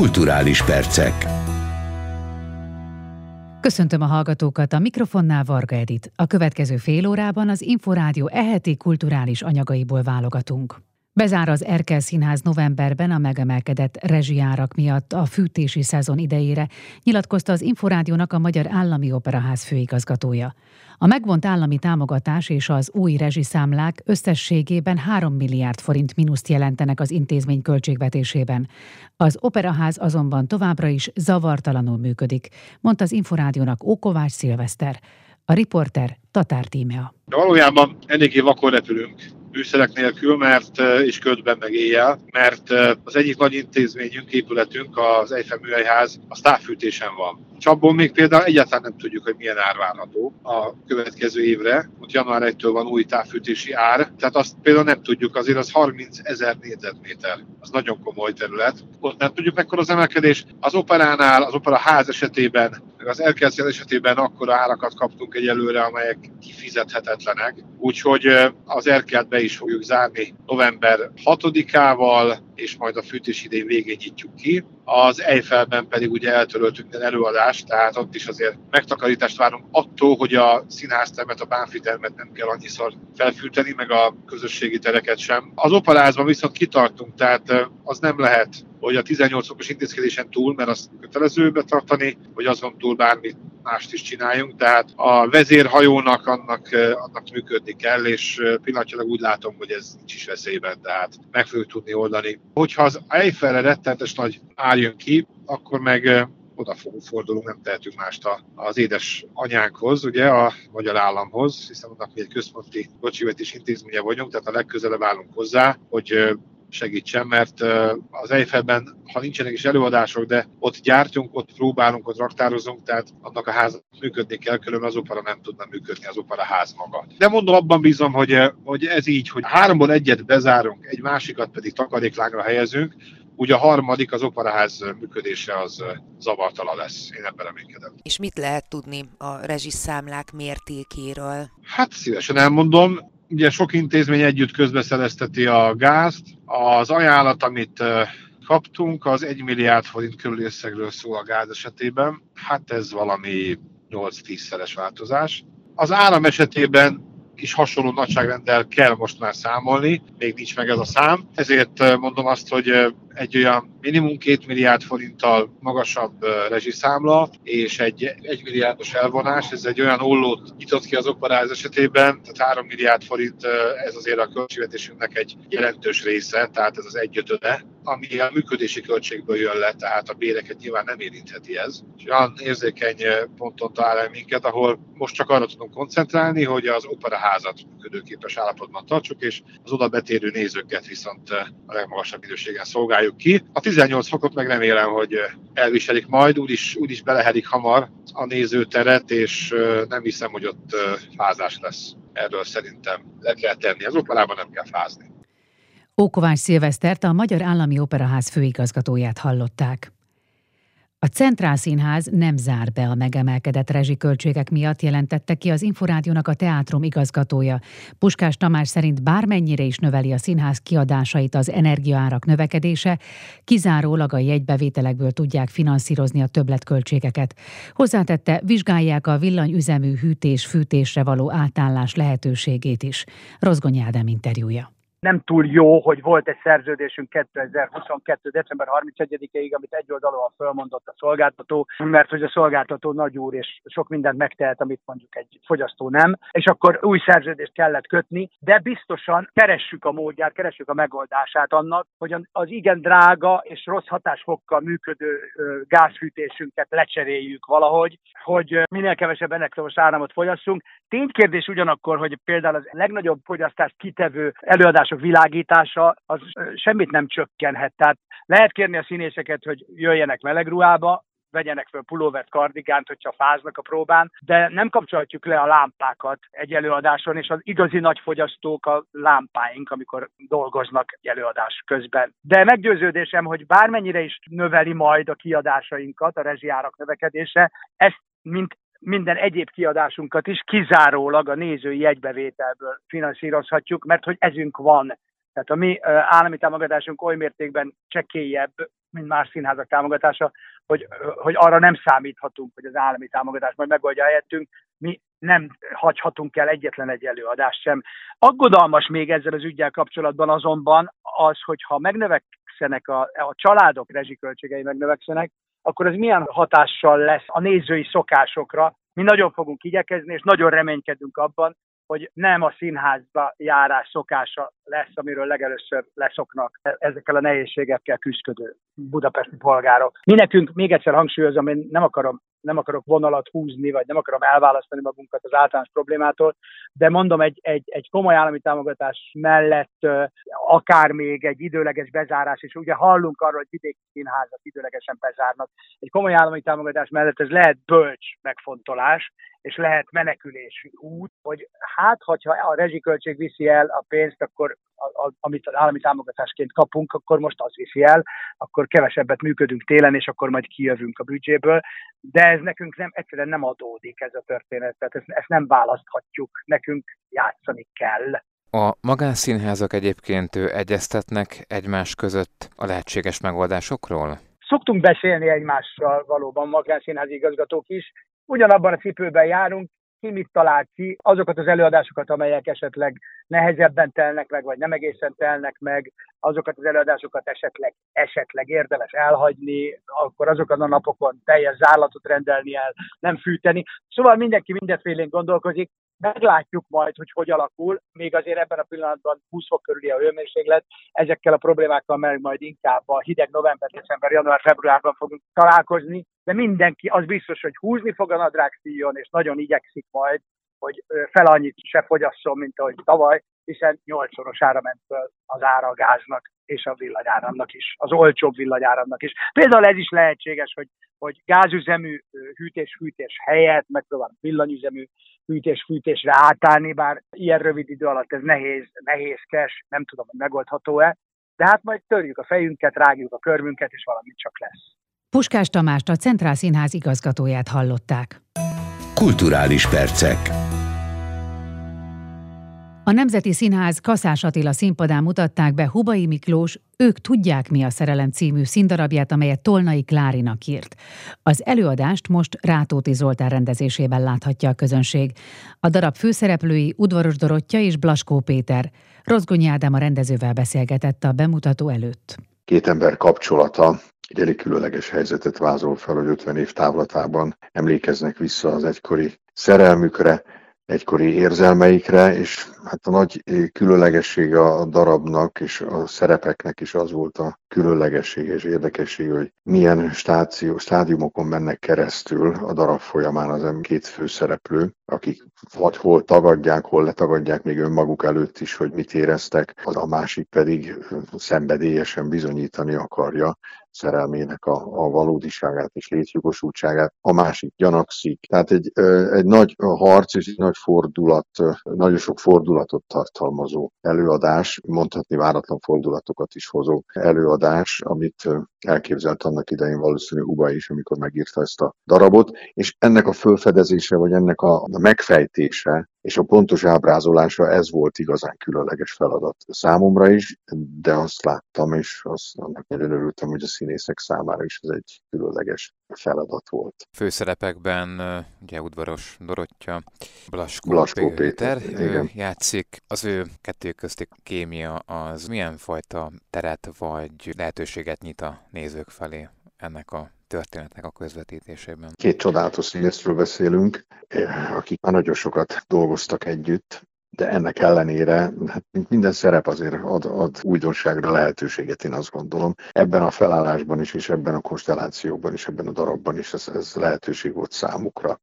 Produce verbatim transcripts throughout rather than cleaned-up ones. Kulturális percek. Köszöntöm a hallgatókat, a mikrofonnál Varga Edit. A következő fél órában az Inforádió e heti kulturális anyagaiból válogatunk. Bezár az Erkel Színház novemberben a megemelkedett rezsiárak miatt a fűtési szezon idejére, nyilatkozta az Inforádiónak a Magyar Állami Operaház főigazgatója. A megvont állami támogatás és az új rezsiszámlák összességében három milliárd forint mínuszt jelentenek az intézmény költségvetésében. Az operaház azonban továbbra is zavartalanul működik, mondta az Inforádiónak Ókovács Szilveszter. A riporter Tatár Tímea. De valójában eléggé vakon repülünk műszerek nélkül, mert, és ködben meg éjjel, mert az egyik nagy intézményünk, épületünk, az Eiffel Műhelyház, az távfűtésen van. És abból még például egyáltalán nem tudjuk, hogy milyen ár várható a következő évre. Ott január elsejétől van új távfűtési ár, tehát azt például nem tudjuk, azért az harmincezer négyzetméter. Az nagyon komoly terület. Ott nem tudjuk, mekkora az emelkedés. Az operánál, az operaház esetében, az Erkel Színház esetében akkora árakat kaptunk egyelőre, amelyek kifizethetetlenek. Úgyhogy az Erkelt be is fogjuk zárni november hatodikával, és majd a fűtés idén végén nyitjuk ki. Az Eiffelben pedig ugye eltöröltünk minden előadást, tehát ott is azért megtakarítást várunk attól, hogy a színháztermet, a bánfitermet nem kell annyiszor felfűteni, meg a közösségi tereket sem. Az operázban viszont kitartunk, tehát az nem lehet, hogy a tizennyolc fokos intézkedésen túl, mert azt kötelező betartani, hogy azon túl bármit mást is csináljunk, tehát a vezérhajónak annak, annak működni kell, és pillanatilag úgy látom, hogy ez nincs is veszélyben, tehát meg fogjuk tudni oldani. Hogyha az Eiffelre rettenetes nagy ár jön ki, akkor meg oda fordulunk, nem tehetünk mást az édes anyánkhoz, ugye, a magyar államhoz, hiszen annak mi egy központi költségvetés intézménye vagyunk, tehát a legközelebb állunk hozzá, hogy segítsen, mert az Eiffelben, ha nincsenek is előadások, de ott gyártjunk, ott próbálunk, ott raktározunk, tehát annak a háznak működni kell, különben az opera nem tudna működni, az opera ház maga. De mondom, abban bízom, hogy, hogy ez így, hogy háromból egyet bezárunk, egy másikat pedig takaréklángra helyezünk, ugye a harmadik, az operaház működése az zavartalan lesz, én ebben reménykedem. És mit lehet tudni a rezsiszámlák mértékéről? Hát szívesen elmondom. Ugye sok intézmény együtt közbeszerezteti a gázt. Az ajánlat, amit kaptunk, az egy milliárd forint körüli összegről szól a gáz esetében. Hát ez valami nyolc-tízszeres változás. Az áram esetében is hasonló nagyságrenddel kell most már számolni, még nincs meg ez a szám. Ezért mondom azt, hogy egy olyan minimum két milliárd forinttal magasabb rezsiszámla, és egy egymilliárdos elvonás, ez egy olyan ollót nyitott ki az operáz esetében, tehát három milliárd forint, ez azért a költségvetésünknek egy jelentős része, tehát ez az egyötöde, ami a működési költségből jön le, tehát a béreket nyilván nem érintheti ez. És olyan érzékeny ponton talál minket, ahol most csak arra tudunk koncentrálni, hogy az operaházat működőképes állapotban tartsuk, és az oda betérő nézőket viszont a legmagasabb minőségen szolgáljuk ki. A tizennyolc fokot meg remélem, hogy elviselik majd, úgyis, úgyis belehelik hamar a nézőteret, és nem hiszem, hogy ott fázás lesz. Erről szerintem le kell tenni. Az operában nem kell fázni. Ókovács Szilvesztert, a Magyar Állami Operaház főigazgatóját hallották. A Centrál Színház nem zár be a megemelkedett rezsiköltségek miatt, jelentette ki az Inforádiónak a teátrum igazgatója. Puskás Tamás szerint bármennyire is növeli a színház kiadásait az energiaárak növekedése, kizárólag a jegybevételekből tudják finanszírozni a többletköltségeket. Hozzátette, vizsgálják a villanyüzemű hűtés-fűtésre való átállás lehetőségét is. Rozgonyi Ádám interjúja. Nem túl jó, hogy volt egy szerződésünk kétezer-huszonkettő december harmincegyedikéig, amit egyoldalúan fölmondott a szolgáltató, mert hogy a szolgáltató nagy úr, és sok mindent megtehet, amit mondjuk egy fogyasztó nem, és akkor új szerződést kellett kötni, de biztosan keressük a módját, keressük a megoldását annak, hogy az igen drága és rossz hatásfokkal működő gázfűtésünket lecseréljük valahogy, hogy minél kevesebb elektromos áramot fogyasszunk. Ténykérdés ugyanakkor, hogy például az legnagyobb fogyasztást kitevő előadások világítása, az semmit nem csökkenhet. Tehát lehet kérni a színészeket, hogy jöjjenek meleg ruhába, vegyenek föl pulóvert, kardigánt, hogyha fáznak a próbán, de nem kapcsolhatjuk le a lámpákat egy előadáson, és az igazi nagyfogyasztók a lámpáink, amikor dolgoznak előadás közben. De meggyőződésem, hogy bármennyire is növeli majd a kiadásainkat, a rezsiárak növekedése, ezt mint minden egyéb kiadásunkat is kizárólag a nézői jegybevételből finanszírozhatjuk, mert hogy ezünk van. Tehát a mi állami támogatásunk oly mértékben csekélyebb, mint más színházak támogatása, hogy, hogy arra nem számíthatunk, hogy az állami támogatás majd megoldja helyettünk, mi nem hagyhatunk el egyetlen egy előadást sem. Aggodalmas még ezzel az üggyel kapcsolatban azonban az, hogyha megnövekszenek a, a családok rezsiköltségei megnövekszenek, akkor ez milyen hatással lesz a nézői szokásokra. Mi nagyon fogunk igyekezni, és nagyon reménykedünk abban, hogy nem a színházba járás szokása lesz, amiről legelőször leszoknak ezekkel a nehézségekkel küzdködő budapesti polgárok. Mi nekünk, még egyszer hangsúlyozom, én nem akarom, nem akarok vonalat húzni, vagy nem akarom elválasztani magunkat az általános problémától, de mondom, egy, egy, egy komoly állami támogatás mellett akár még egy időleges bezárás is, ugye hallunk arról, hogy vidéki színházat időlegesen bezárnak. Egy komoly állami támogatás mellett ez lehet bölcs megfontolás, és lehet menekülési út, hogy hát, hogyha a rezsiköltség viszi el a pénzt, akkor a, a, amit az állami támogatásként kapunk, akkor most az viszi el, akkor kevesebbet működünk télen, és akkor majd kijövünk a büdzséből, de ez nekünk nem, egyszerűen nem adódik ez a történet, tehát ezt, ezt nem választhatjuk, nekünk játszani kell. A magánszínházak egyébként egyeztetnek egymás között a lehetséges megoldásokról? Szoktunk beszélni egymással valóban magánszínházi igazgatók is, ugyanabban a cipőben járunk, ki mit talált ki, azokat az előadásokat, amelyek esetleg nehezebben telnek meg, vagy nem egészen telnek meg, azokat az előadásokat esetleg, esetleg érdemes elhagyni, akkor azokon a napokon teljes zárlatot rendelni el, nem fűteni. Szóval mindenki mindenfélén gondolkozik, meglátjuk majd, hogy hogy alakul, még azért ebben a pillanatban húsz fok körüli a hőmérséklet, ezekkel a problémákkal meg majd inkább a hideg november, december, január, februárban fogunk találkozni, de mindenki az biztos, hogy húzni fog a nadrágszíjon, és nagyon igyekszik majd, hogy fel annyit se fogyasszon, mint ahogy tavaly, hiszen nyolcszorosára ment föl az ára a gáznak és a villanyáramnak is, az olcsóbb villanyáramnak is. Például ez is lehetséges, hogy, hogy gázüzemű hűtés-fűtés helyett megpróbálunk villanyüzemű hűtés-fűtésre átállni, bár ilyen rövid idő alatt ez nehéz, nehézkes, nem tudom, hogy megoldható-e, de hát majd törjük a fejünket, rágjuk a körmünket, és valami csak lesz. Puskás Tamást, a Centrál Színház igazgatóját hallották. Kulturális percek. A Nemzeti Színház Kaszás Attila színpadán mutatták be Hubai Miklós Ők tudják, mi a szerelem című színdarabját, amelyet Tolnai Klárinak írt. Az előadást most Rátóti Zoltán rendezésében láthatja a közönség. A darab főszereplői Udvaros Dorottya és Blaskó Péter. Rozgonyi Ádám a rendezővel beszélgetett a bemutató előtt. Két ember kapcsolata egy elég különleges helyzetet vázol fel, hogy ötven év távlatában emlékeznek vissza az egykori szerelmükre, egykori érzelmeikre, és hát a nagy különlegessége a darabnak és a szerepeknek is az volt a különlegessége és érdekessége, hogy milyen stáció, stádiumokon mennek keresztül a darab folyamán az em két főszereplő, akik vagy hol tagadják, hol letagadják még önmaguk előtt is, hogy mit éreztek, az a másik pedig szenvedélyesen bizonyítani akarja szerelmének a, a valódiságát és létjogosultságát, a másik gyanakszik. Tehát egy, egy nagy harc és egy nagy fordulat, nagyon sok fordulatot tartalmazó előadás, mondhatni váratlan fordulatokat is hozó előadás, amit elképzelt annak idején valószínű Huba is, amikor megírta ezt a darabot, és ennek a fölfedezése, vagy ennek a megfejtése, és a pontos ábrázolása, ez volt igazán különleges feladat számomra is, de azt láttam, és azt, annak nagyon örültem, hogy a színészek számára is ez egy különleges feladat volt. Főszerepekben ugye Udvaros Dorottya, Blaskó, Blaskó Péter, Péter játszik. Az ő kettő közti kémia az milyen fajta teret vagy lehetőséget nyit a nézők felé ennek a történetnek a közvetítésében? Két csodálatos színészről beszélünk, akik már nagyon sokat dolgoztak együtt, de ennek ellenére hát minden szerep azért ad, ad újdonságra lehetőséget, én azt gondolom. Ebben a felállásban is, és ebben a konstellációban is, ebben a darabban is ez, ez lehetőség volt számukra,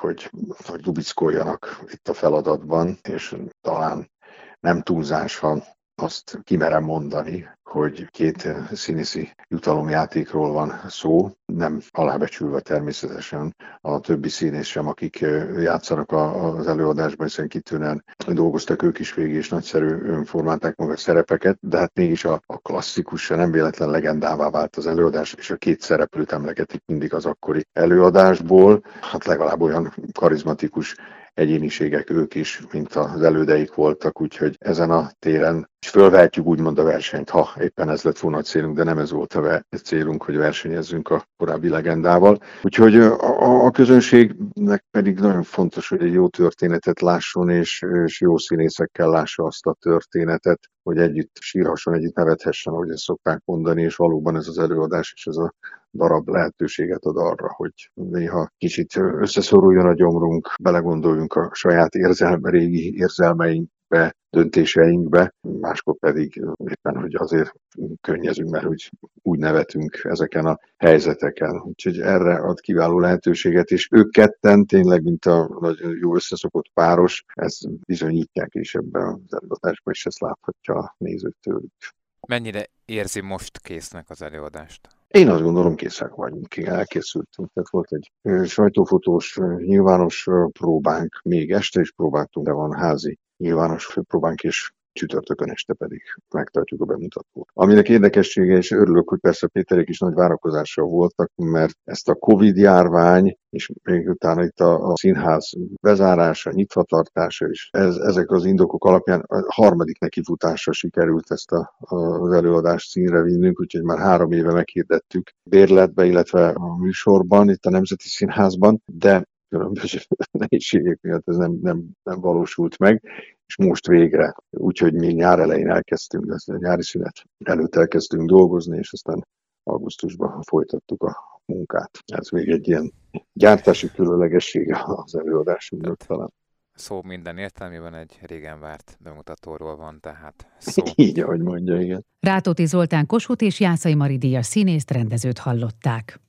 hogy, hogy dubickoljanak itt a feladatban, és talán nem túlzás, ha azt kimerem mondani, hogy két színészi jutalomjátékról van szó, nem alábecsülve természetesen a többi színész sem, akik játszanak az előadásban, hiszen kitűnően dolgoztak ők is végig, és nagyszerű formálták maga szerepeket, de hát mégis a, a klasszikus, nem véletlen legendává vált az előadás, és a két szereplőt emlegetik mindig az akkori előadásból, hát legalább olyan karizmatikus egyéniségek ők is, mint az elődeik voltak, úgyhogy ezen a téren is fölvehetjük úgymond a versenyt, ha éppen ez lett volna a célunk, de nem ez volt a célunk, hogy versenyezzünk a korábbi legendával. Úgyhogy a, a közönségnek pedig nagyon fontos, hogy egy jó történetet lásson, és, és jó színészekkel lássa azt a történetet, hogy együtt sírhasson, együtt nevethessen, ahogy ezt szokták mondani, és valóban ez az előadás és ez a darab lehetőséget ad arra, hogy néha kicsit összeszoruljon a gyomrunk, belegondoljunk a saját érzelme, régi érzelmeinkbe, döntéseinkbe, máskor pedig éppen, hogy azért könnyezünk, mert úgy, úgy nevetünk ezeken a helyzeteken. Úgyhogy erre ad kiváló lehetőséget, és ők ketten tényleg, mint a nagyon jó összeszokott páros, ezt bizonyítják is ebben az előadásban, és ezt láthatja a nézők tőlük. Mennyire érzi most késznek az előadást? Én azt gondolom, készek vagyunk, elkészültünk. Tehát volt egy sajtófotós nyilvános próbánk még este, és próbáltunk, de van házi nyilvános főpróbánk, és csütörtökön este pedig megtartjuk a bemutatót. Aminek érdekessége, és örülök, hogy persze Péterék is nagy várakozással voltak, mert ezt a Covid-járvány, és még utána itt a, a színház bezárása, nyitvatartása, és ez, ezek az indokok alapján a harmadik nekifutása sikerült ezt a, a, az előadást színre vinnünk, úgyhogy már három éve meghirdettük bérletbe, illetve a műsorban, itt a Nemzeti Színházban, de különböző nehézségek miatt ez nem, nem, nem valósult meg, és most végre. Úgyhogy mi nyár elején elkezdtünk, ezt a nyári szünet előtt elkezdtünk dolgozni, és aztán augusztusban folytattuk a munkát. Ez még egy ilyen gyártási különlegessége az előadásunknak talán. Szó minden értelmében egy régen várt bemutatóról van, tehát szó. Így, ahogy mondja, igen. Rátóti Zoltán Kossuth és Jászai Mari díjas színészt, rendezőt hallották.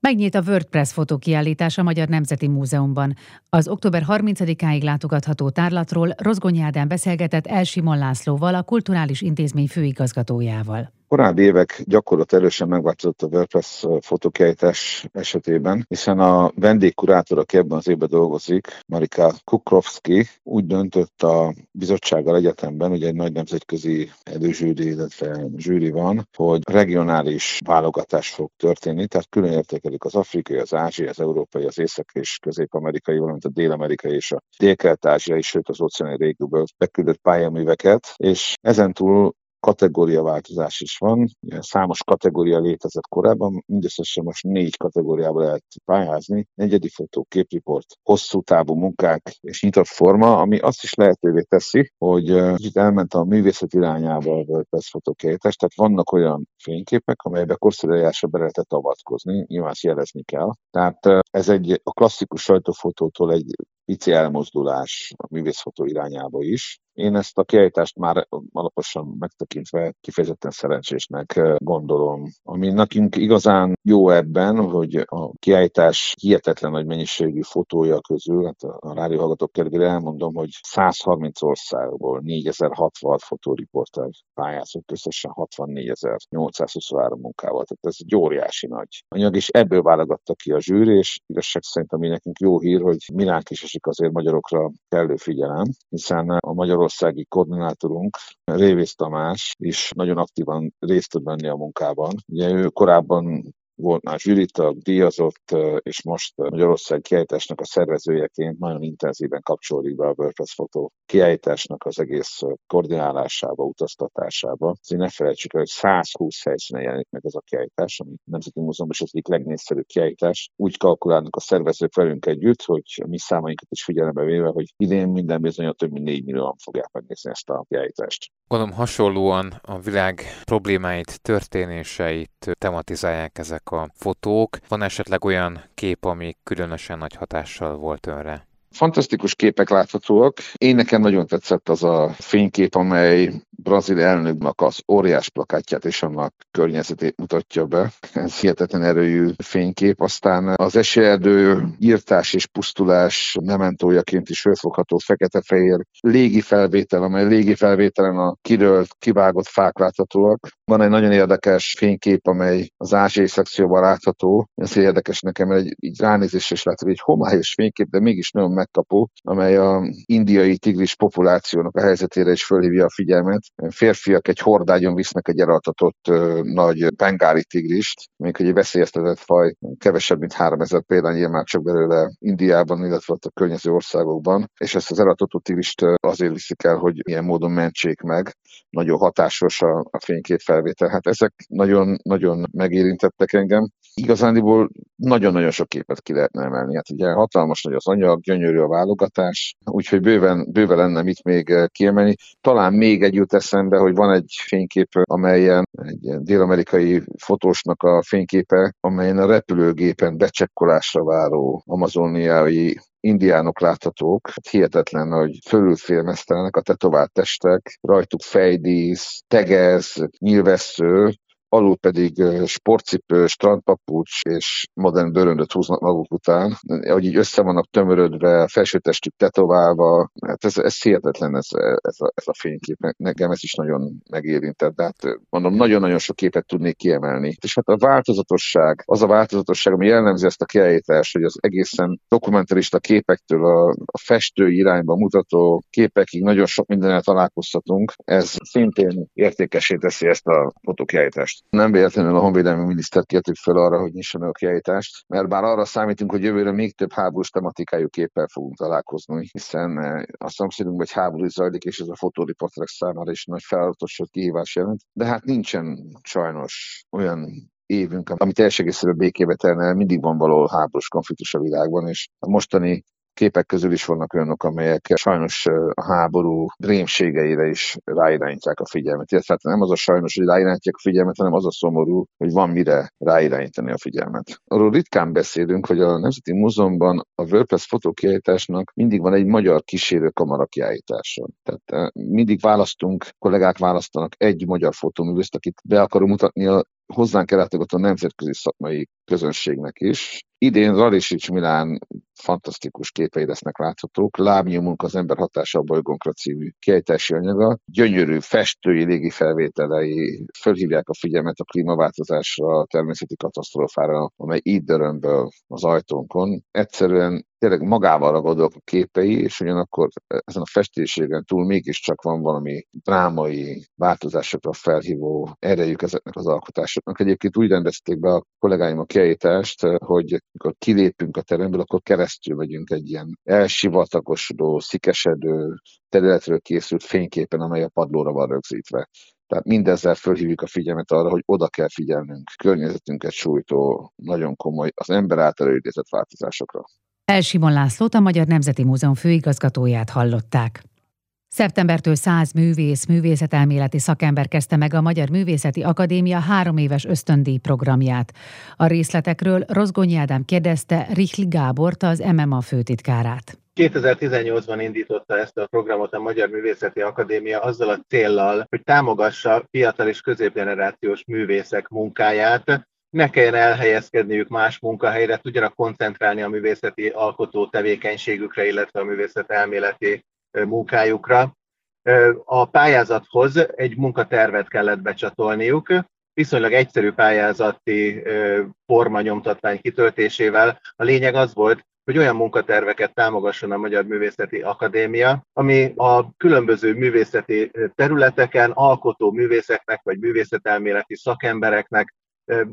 Megnyit a World Press Photo kiállítás a Magyar Nemzeti Múzeumban. Az október harmincadikáig látogatható tárlatról Rozgonyi Ádám beszélgetett Elsimon Lászlóval, a kulturális intézmény főigazgatójával. Korábbi évek gyakorlat erősen megváltozott a World Press Photo kiállítás esetében, hiszen a vendégkurátor, aki ebben az évben dolgozik, Marika Kukrovszky, úgy döntött a bizottsággal egyetemben, ugye egy nagy nemzetközi előzsűri, illetve zsűri van, hogy regionális válogatás fog történni, tehát külön értékelik az afrikai, az ázsiai, az európai, az észak- és közép-amerikai, valamint a dél-amerikai és a délkelet-ázsiai, sőt az óceáni régióból beküldött pályaműveket, és ezentúl kategóriaváltozás is van, számos kategória létezett korábban, mindösszesen most négy kategóriába lehet pályázni, negyedik fotó, képriport, hosszú távú munkák és nyitott forma, ami azt is lehetővé teszi, hogy itt elment a művészet irányába a World Press Photo kiállítás, tehát vannak olyan fényképek, amelybe korszerűjárásra be lehetett avatkozni, nyilván ezt jelezni kell. Tehát ez egy a klasszikus sajtófotótól egy pici elmozdulás a művészfotó irányába is. Én ezt a kiállítást már alaposan megtekintve kifejezetten szerencsésnek gondolom. Ami nekünk igazán jó ebben, hogy a kiállítás hihetetlen nagy mennyiségű fotója közül, hát a rádióhallgatók kedvére elmondom, hogy száz harminc országból négyezer-hatvanhat fotóriporter pályázott, összesen hatvannégyezer-nyolcszázhuszonhárom munkával. Tehát ez egy óriási nagy anyag, és ebből válogatta ki a zsűri, és igazság szerint, ami nekünk jó hír, hogy Milánk is esik azért magyarokra kellő figyelem, hiszen a magyar országi koordinátorunk, Révész Tamás is nagyon aktívan részt tud venni a munkában. Ugye ő korábban volt már zsűritag, díjazott, és most Magyarország kiállításnak a szervezőjeként nagyon intenzíven kapcsolódik be a World Press Photo kiállításnak az egész koordinálásába, utaztatásába. Ezért ne felejtsük el, hogy száz húsz helyszínen jelenik meg ez a kiállítás, ami Nemzeti Múzeumban is az egyik legnépszerűbb kiállítás. Úgy kalkulálnak a szervezők velünk együtt, hogy a mi számainkat is figyelembe véve, hogy idén minden bizonnyal több mint négy millióan fogják megnézni ezt a kiállítást. Gondolom hasonlóan a világ problémáit, történéseit tematizálják ezek a fotók. Van esetleg olyan kép, ami különösen nagy hatással volt önre? Fantasztikus képek láthatóak. Én nekem nagyon tetszett az a fénykép, amely brazil elnöknek az óriás plakátját és annak környezetét mutatja be. Ez hihetetlen erőjű fénykép. Aztán az esőerdő írtás és pusztulás mementójaként is fölfogható fekete-fehér légi felvétel, amely légi felvételen a kirölt, kivágott fák láthatóak. Van egy nagyon érdekes fénykép, amely az ázsiai szekcióban látható. Ez érdekes nekem, mert egy, így ránézésre is látható, egy homályos fénykép, de mégis nagyon megkapó, amely a indiai tigris populációnak a helyzetére is fölhívja a figyelmet. Férfiak egy hordágyon visznek egy elaltatott nagy bengáli tigrist, még egy veszélyeztetett faj, kevesebb, mint háromezer példány él már csak belőle Indiában, illetve a környező országokban, és ezt az elaltatott tigrist azért viszik el, hogy ilyen módon mentsék meg. Nagyon hatásos a, a fénykép felvétel. Hát ezek nagyon-nagyon megérintettek engem. Igazándiból nagyon-nagyon sok képet ki lehetne emelni. Hát ugye hatalmas nagy az anyag, gyönyörű a válogatás, úgyhogy bőven, bőven lenne mit még kiemelni. Talán még egy jut eszembe, hogy van egy fénykép, amelyen egy dél-amerikai fotósnak a fényképe, amelyen a repülőgépen becsekkolásra váró amazoniai indiánok láthatók, hihetetlen, hogy fölülfilmeztelenek a tetovált testek, rajtuk fejdísz, tegez, nyilvessző, alul pedig sportcipő, strandpapucs és modern bőröndöt húznak maguk után, hogy így össze vannak tömörödve, felsőtestük tetoválva, hát ez, ez hihetetlen ez, ez, a, ez a fénykép, nekem ez is nagyon megérintett, de hát mondom, nagyon-nagyon sok képet tudnék kiemelni. És hát a változatosság, az a változatosság, ami jellemzi ezt a kiállítást, hogy az egészen dokumentarista képektől a, a festői irányba mutató képekig nagyon sok mindennel találkoztatunk, ez szintén értékessé teszi ezt a fotókiállítást. Nem véletlenül a honvédelmi minisztert kértük fel arra, hogy nyisson a kiállítást, mert bár arra számítunk, hogy jövőre még több háborús tematikájú képpel fogunk találkozni, hiszen a szomszédunkban egy háború zajlik, és ez a fotóriporterek számára is nagy feladatos kihívás jelent, de hát nincsen sajnos olyan évünk, ami teljes egészében békébe telne, mindig van valahol háborús konfliktus a világban, és a mostani képek közül is vannak olyanok, amelyek sajnos a háború rémségeire is ráirányítják a figyelmet. Tehát nem az a sajnos, hogy ráirányítják a figyelmet, hanem az a szomorú, hogy van mire ráirányítani a figyelmet. Arról ritkán beszélünk, hogy a Nemzeti Múzeumban a World Press Photo kiállításnak mindig van egy magyar kísérő kamara kiállítása. Tehát mindig választunk, kollégák választanak egy magyar fotóművészt, akit be akarom mutatni a hozzánk ellátogató nemzetközi szakmai közönségnek is. Idén Rallisics Milán fantasztikus képei lesznek láthatók. Lábnyomunk az ember hatása a bolygónkra című kiállítási anyaga. Gyönyörű festői légi felvételei fölhívják a figyelmet a klímaváltozásra, a természeti katasztrófára, amely így dörömböl az ajtónkon. Egyszerűen tényleg magával ragadók a képei, és ugyanakkor ezen a festőségen túl mégiscsak van valami drámai változásokra felhívó erejük ezeknek az alkotásoknak. Egyébként úgy rendezték be a kollégáim a kiállítást, hogy amikor kilépünk a teremből, akkor keresztül megyünk egy ilyen elsivatagosodó, szikesedő területről készült fényképen, amely a padlóra van rögzítve. Tehát mindezzel fölhívjuk a figyelmet arra, hogy oda kell figyelnünk környezetünket sújtó, nagyon komoly, az ember által előidézett változásokra. Elsimon Lászlót, a Magyar Nemzeti Múzeum főigazgatóját hallották. Szeptembertől száz művész, művészetelméleti szakember kezdte meg a Magyar Művészeti Akadémia három éves ösztöndíj programját. A részletekről Rozgonyi Ádám kérdezte Richli Gábort, az em em á főtitkárát. kétezer-tizennyolcban indította ezt a programot a Magyar Művészeti Akadémia azzal a céllal, hogy támogassa fiatal és középgenerációs művészek munkáját, ne kelljen elhelyezkedniük más munkahelyre, tudjanak koncentrálni a művészeti alkotó tevékenységükre, illetve a művészetelméleti munkájukra. A pályázathoz egy munkatervet kellett becsatolniuk, viszonylag egyszerű pályázati formanyomtatvány kitöltésével. A lényeg az volt, hogy olyan munkaterveket támogasson a Magyar Művészeti Akadémia, ami a különböző művészeti területeken alkotó művészeknek vagy művészetelméleti szakembereknek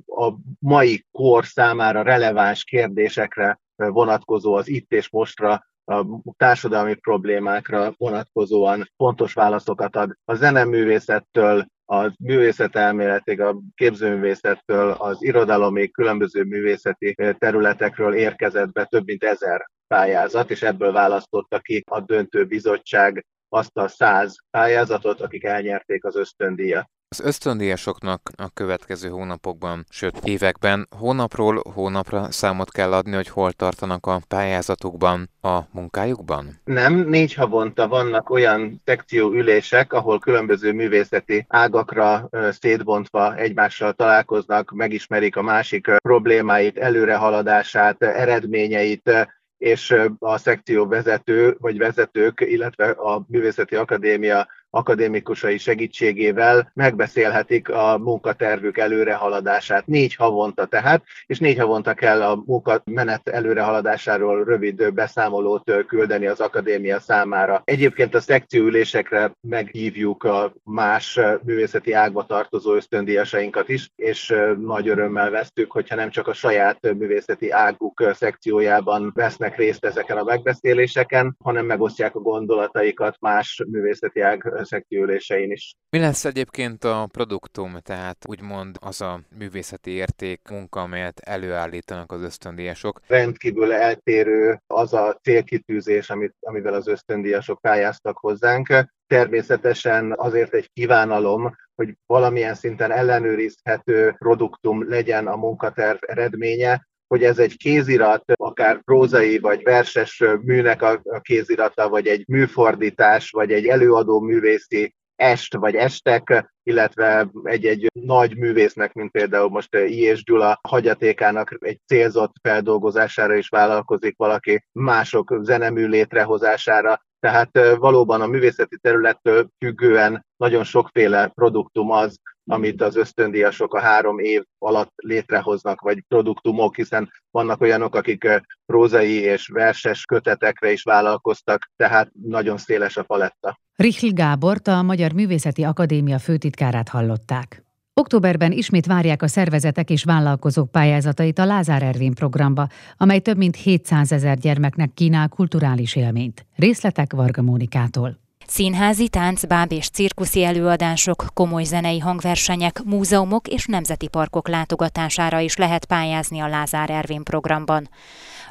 a mai kor számára releváns kérdésekre vonatkozó, az itt és mostra, a társadalmi problémákra vonatkozóan pontos válaszokat ad. A zeneművészettől, a művészetelméletig, a képzőművészettől, az irodalomig különböző művészeti területekről érkezett be több mint ezer pályázat, és ebből választotta ki a döntő bizottság azt a száz pályázatot, akik elnyerték az ösztöndíjat. Az ösztöndíjasoknak a következő hónapokban, sőt években hónapról hónapra számot kell adni, hogy hol tartanak a pályázatukban, a munkájukban? Nem, négy havonta vannak olyan szekcióülések, ahol különböző művészeti ágakra szétbontva egymással találkoznak, megismerik a másik problémáit, előrehaladását, eredményeit, és a szekcióvezető vagy vezetők, illetve a Művészeti Akadémia akadémikusai segítségével megbeszélhetik a munkatervük előrehaladását négy havonta tehát, és négy havonta kell a munkamenet előrehaladásáról rövid beszámolót küldeni az akadémia számára. Egyébként a szekcióülésekre meghívjuk a más művészeti ágba tartozó ösztöndíjasainkat is, és nagy örömmel vesztük, hogyha nem csak a saját művészeti águk szekciójában vesznek részt ezeken a megbeszéléseken, hanem megosztják a gondolataikat más művészeti ág szekcióülésein is. Mi lesz egyébként a produktum, tehát úgymond az a művészeti érték munka, amelyet előállítanak az ösztöndíjasok? Rendkívül eltérő az a célkitűzés, amit, amivel az ösztöndíjasok pályáztak hozzánk. Természetesen azért egy kívánalom, hogy valamilyen szinten ellenőrizhető produktum legyen a munkaterv eredménye, hogy ez egy kézirat, akár prózai vagy verses műnek a kézirata, vagy egy műfordítás, vagy egy előadó művészi est vagy estek, illetve egy-egy nagy művésznek, mint például most Illés Gyula hagyatékának egy célzott feldolgozására is vállalkozik valaki, mások zenemű létrehozására. Tehát valóban a művészeti területtől függően nagyon sokféle produktum az, amit az ösztöndíjasok a három év alatt létrehoznak, vagy produktumok, hiszen vannak olyanok, akik prózai és verses kötetekre is vállalkoztak, tehát nagyon széles a paletta. Richli Gábort, a Magyar Művészeti Akadémia főtitkárát hallották. Októberben ismét várják a szervezetek és vállalkozók pályázatait a Lázár Ervin programba, amely több mint hétszázezer gyermeknek kínál kulturális élményt. Részletek Varga Mónikától. Színházi, tánc, báb és cirkuszi előadások, komoly zenei hangversenyek, múzeumok és nemzeti parkok látogatására is lehet pályázni a Lázár Ervin programban.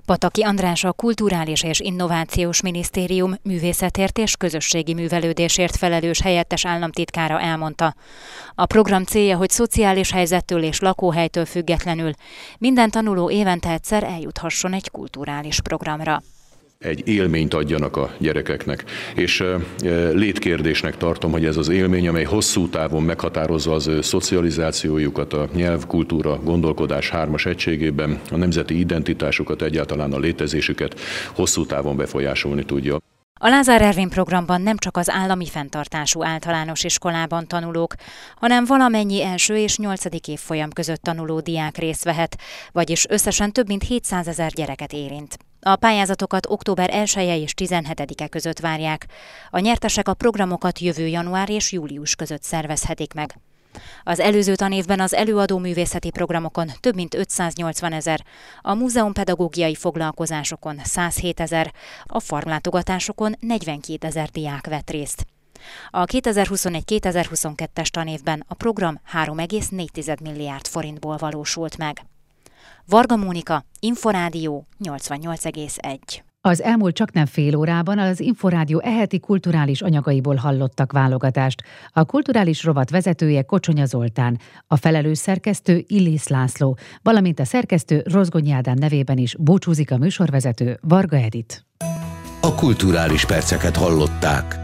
Pataki András, a Kulturális és Innovációs Minisztérium művészetért és közösségi művelődésért felelős helyettes államtitkára elmondta. A program célja, hogy szociális helyzettől és lakóhelytől függetlenül minden tanuló évente egyszer eljuthasson egy kulturális programra. Egy élményt adjanak a gyerekeknek. És létkérdésnek tartom, hogy ez az élmény, amely hosszú távon meghatározza az ő szocializációjukat a nyelv, kultúra, gondolkodás hármas egységében, a nemzeti identitásukat, egyáltalán a létezésüket hosszú távon befolyásolni tudja. A Lázár Ervin programban nem csak az állami fenntartású általános iskolában tanulók, hanem valamennyi első és nyolcadik évfolyam között tanuló diák részt vehet, vagyis összesen több mint hétszázezer gyereket érint. A pályázatokat október elseje és tizenhetedike között várják. A nyertesek a programokat jövő január és július között szervezhetik meg. Az előző tanévben az előadó művészeti programokon több mint ötszáznyolcvanezer, a múzeumpedagógiai foglalkozásokon százhétezer, a farmlátogatásokon negyvenkétezer diák vett részt. A kétezer-huszonegy kétezer-huszonkettes tanévben a program három egész négy milliárd forintból valósult meg. Varga Mónika, Inforádió nyolcvannyolc egész egy. Az elmúlt csaknem fél órában az Inforádió eheti kulturális anyagaiból hallottak válogatást. A kulturális rovat vezetője Kocsonya Zoltán, a felelős szerkesztő Illés László, valamint a szerkesztő Rozgonyi Ádám nevében is búcsúzik a műsorvezető Varga Edit. A kulturális perceket hallották.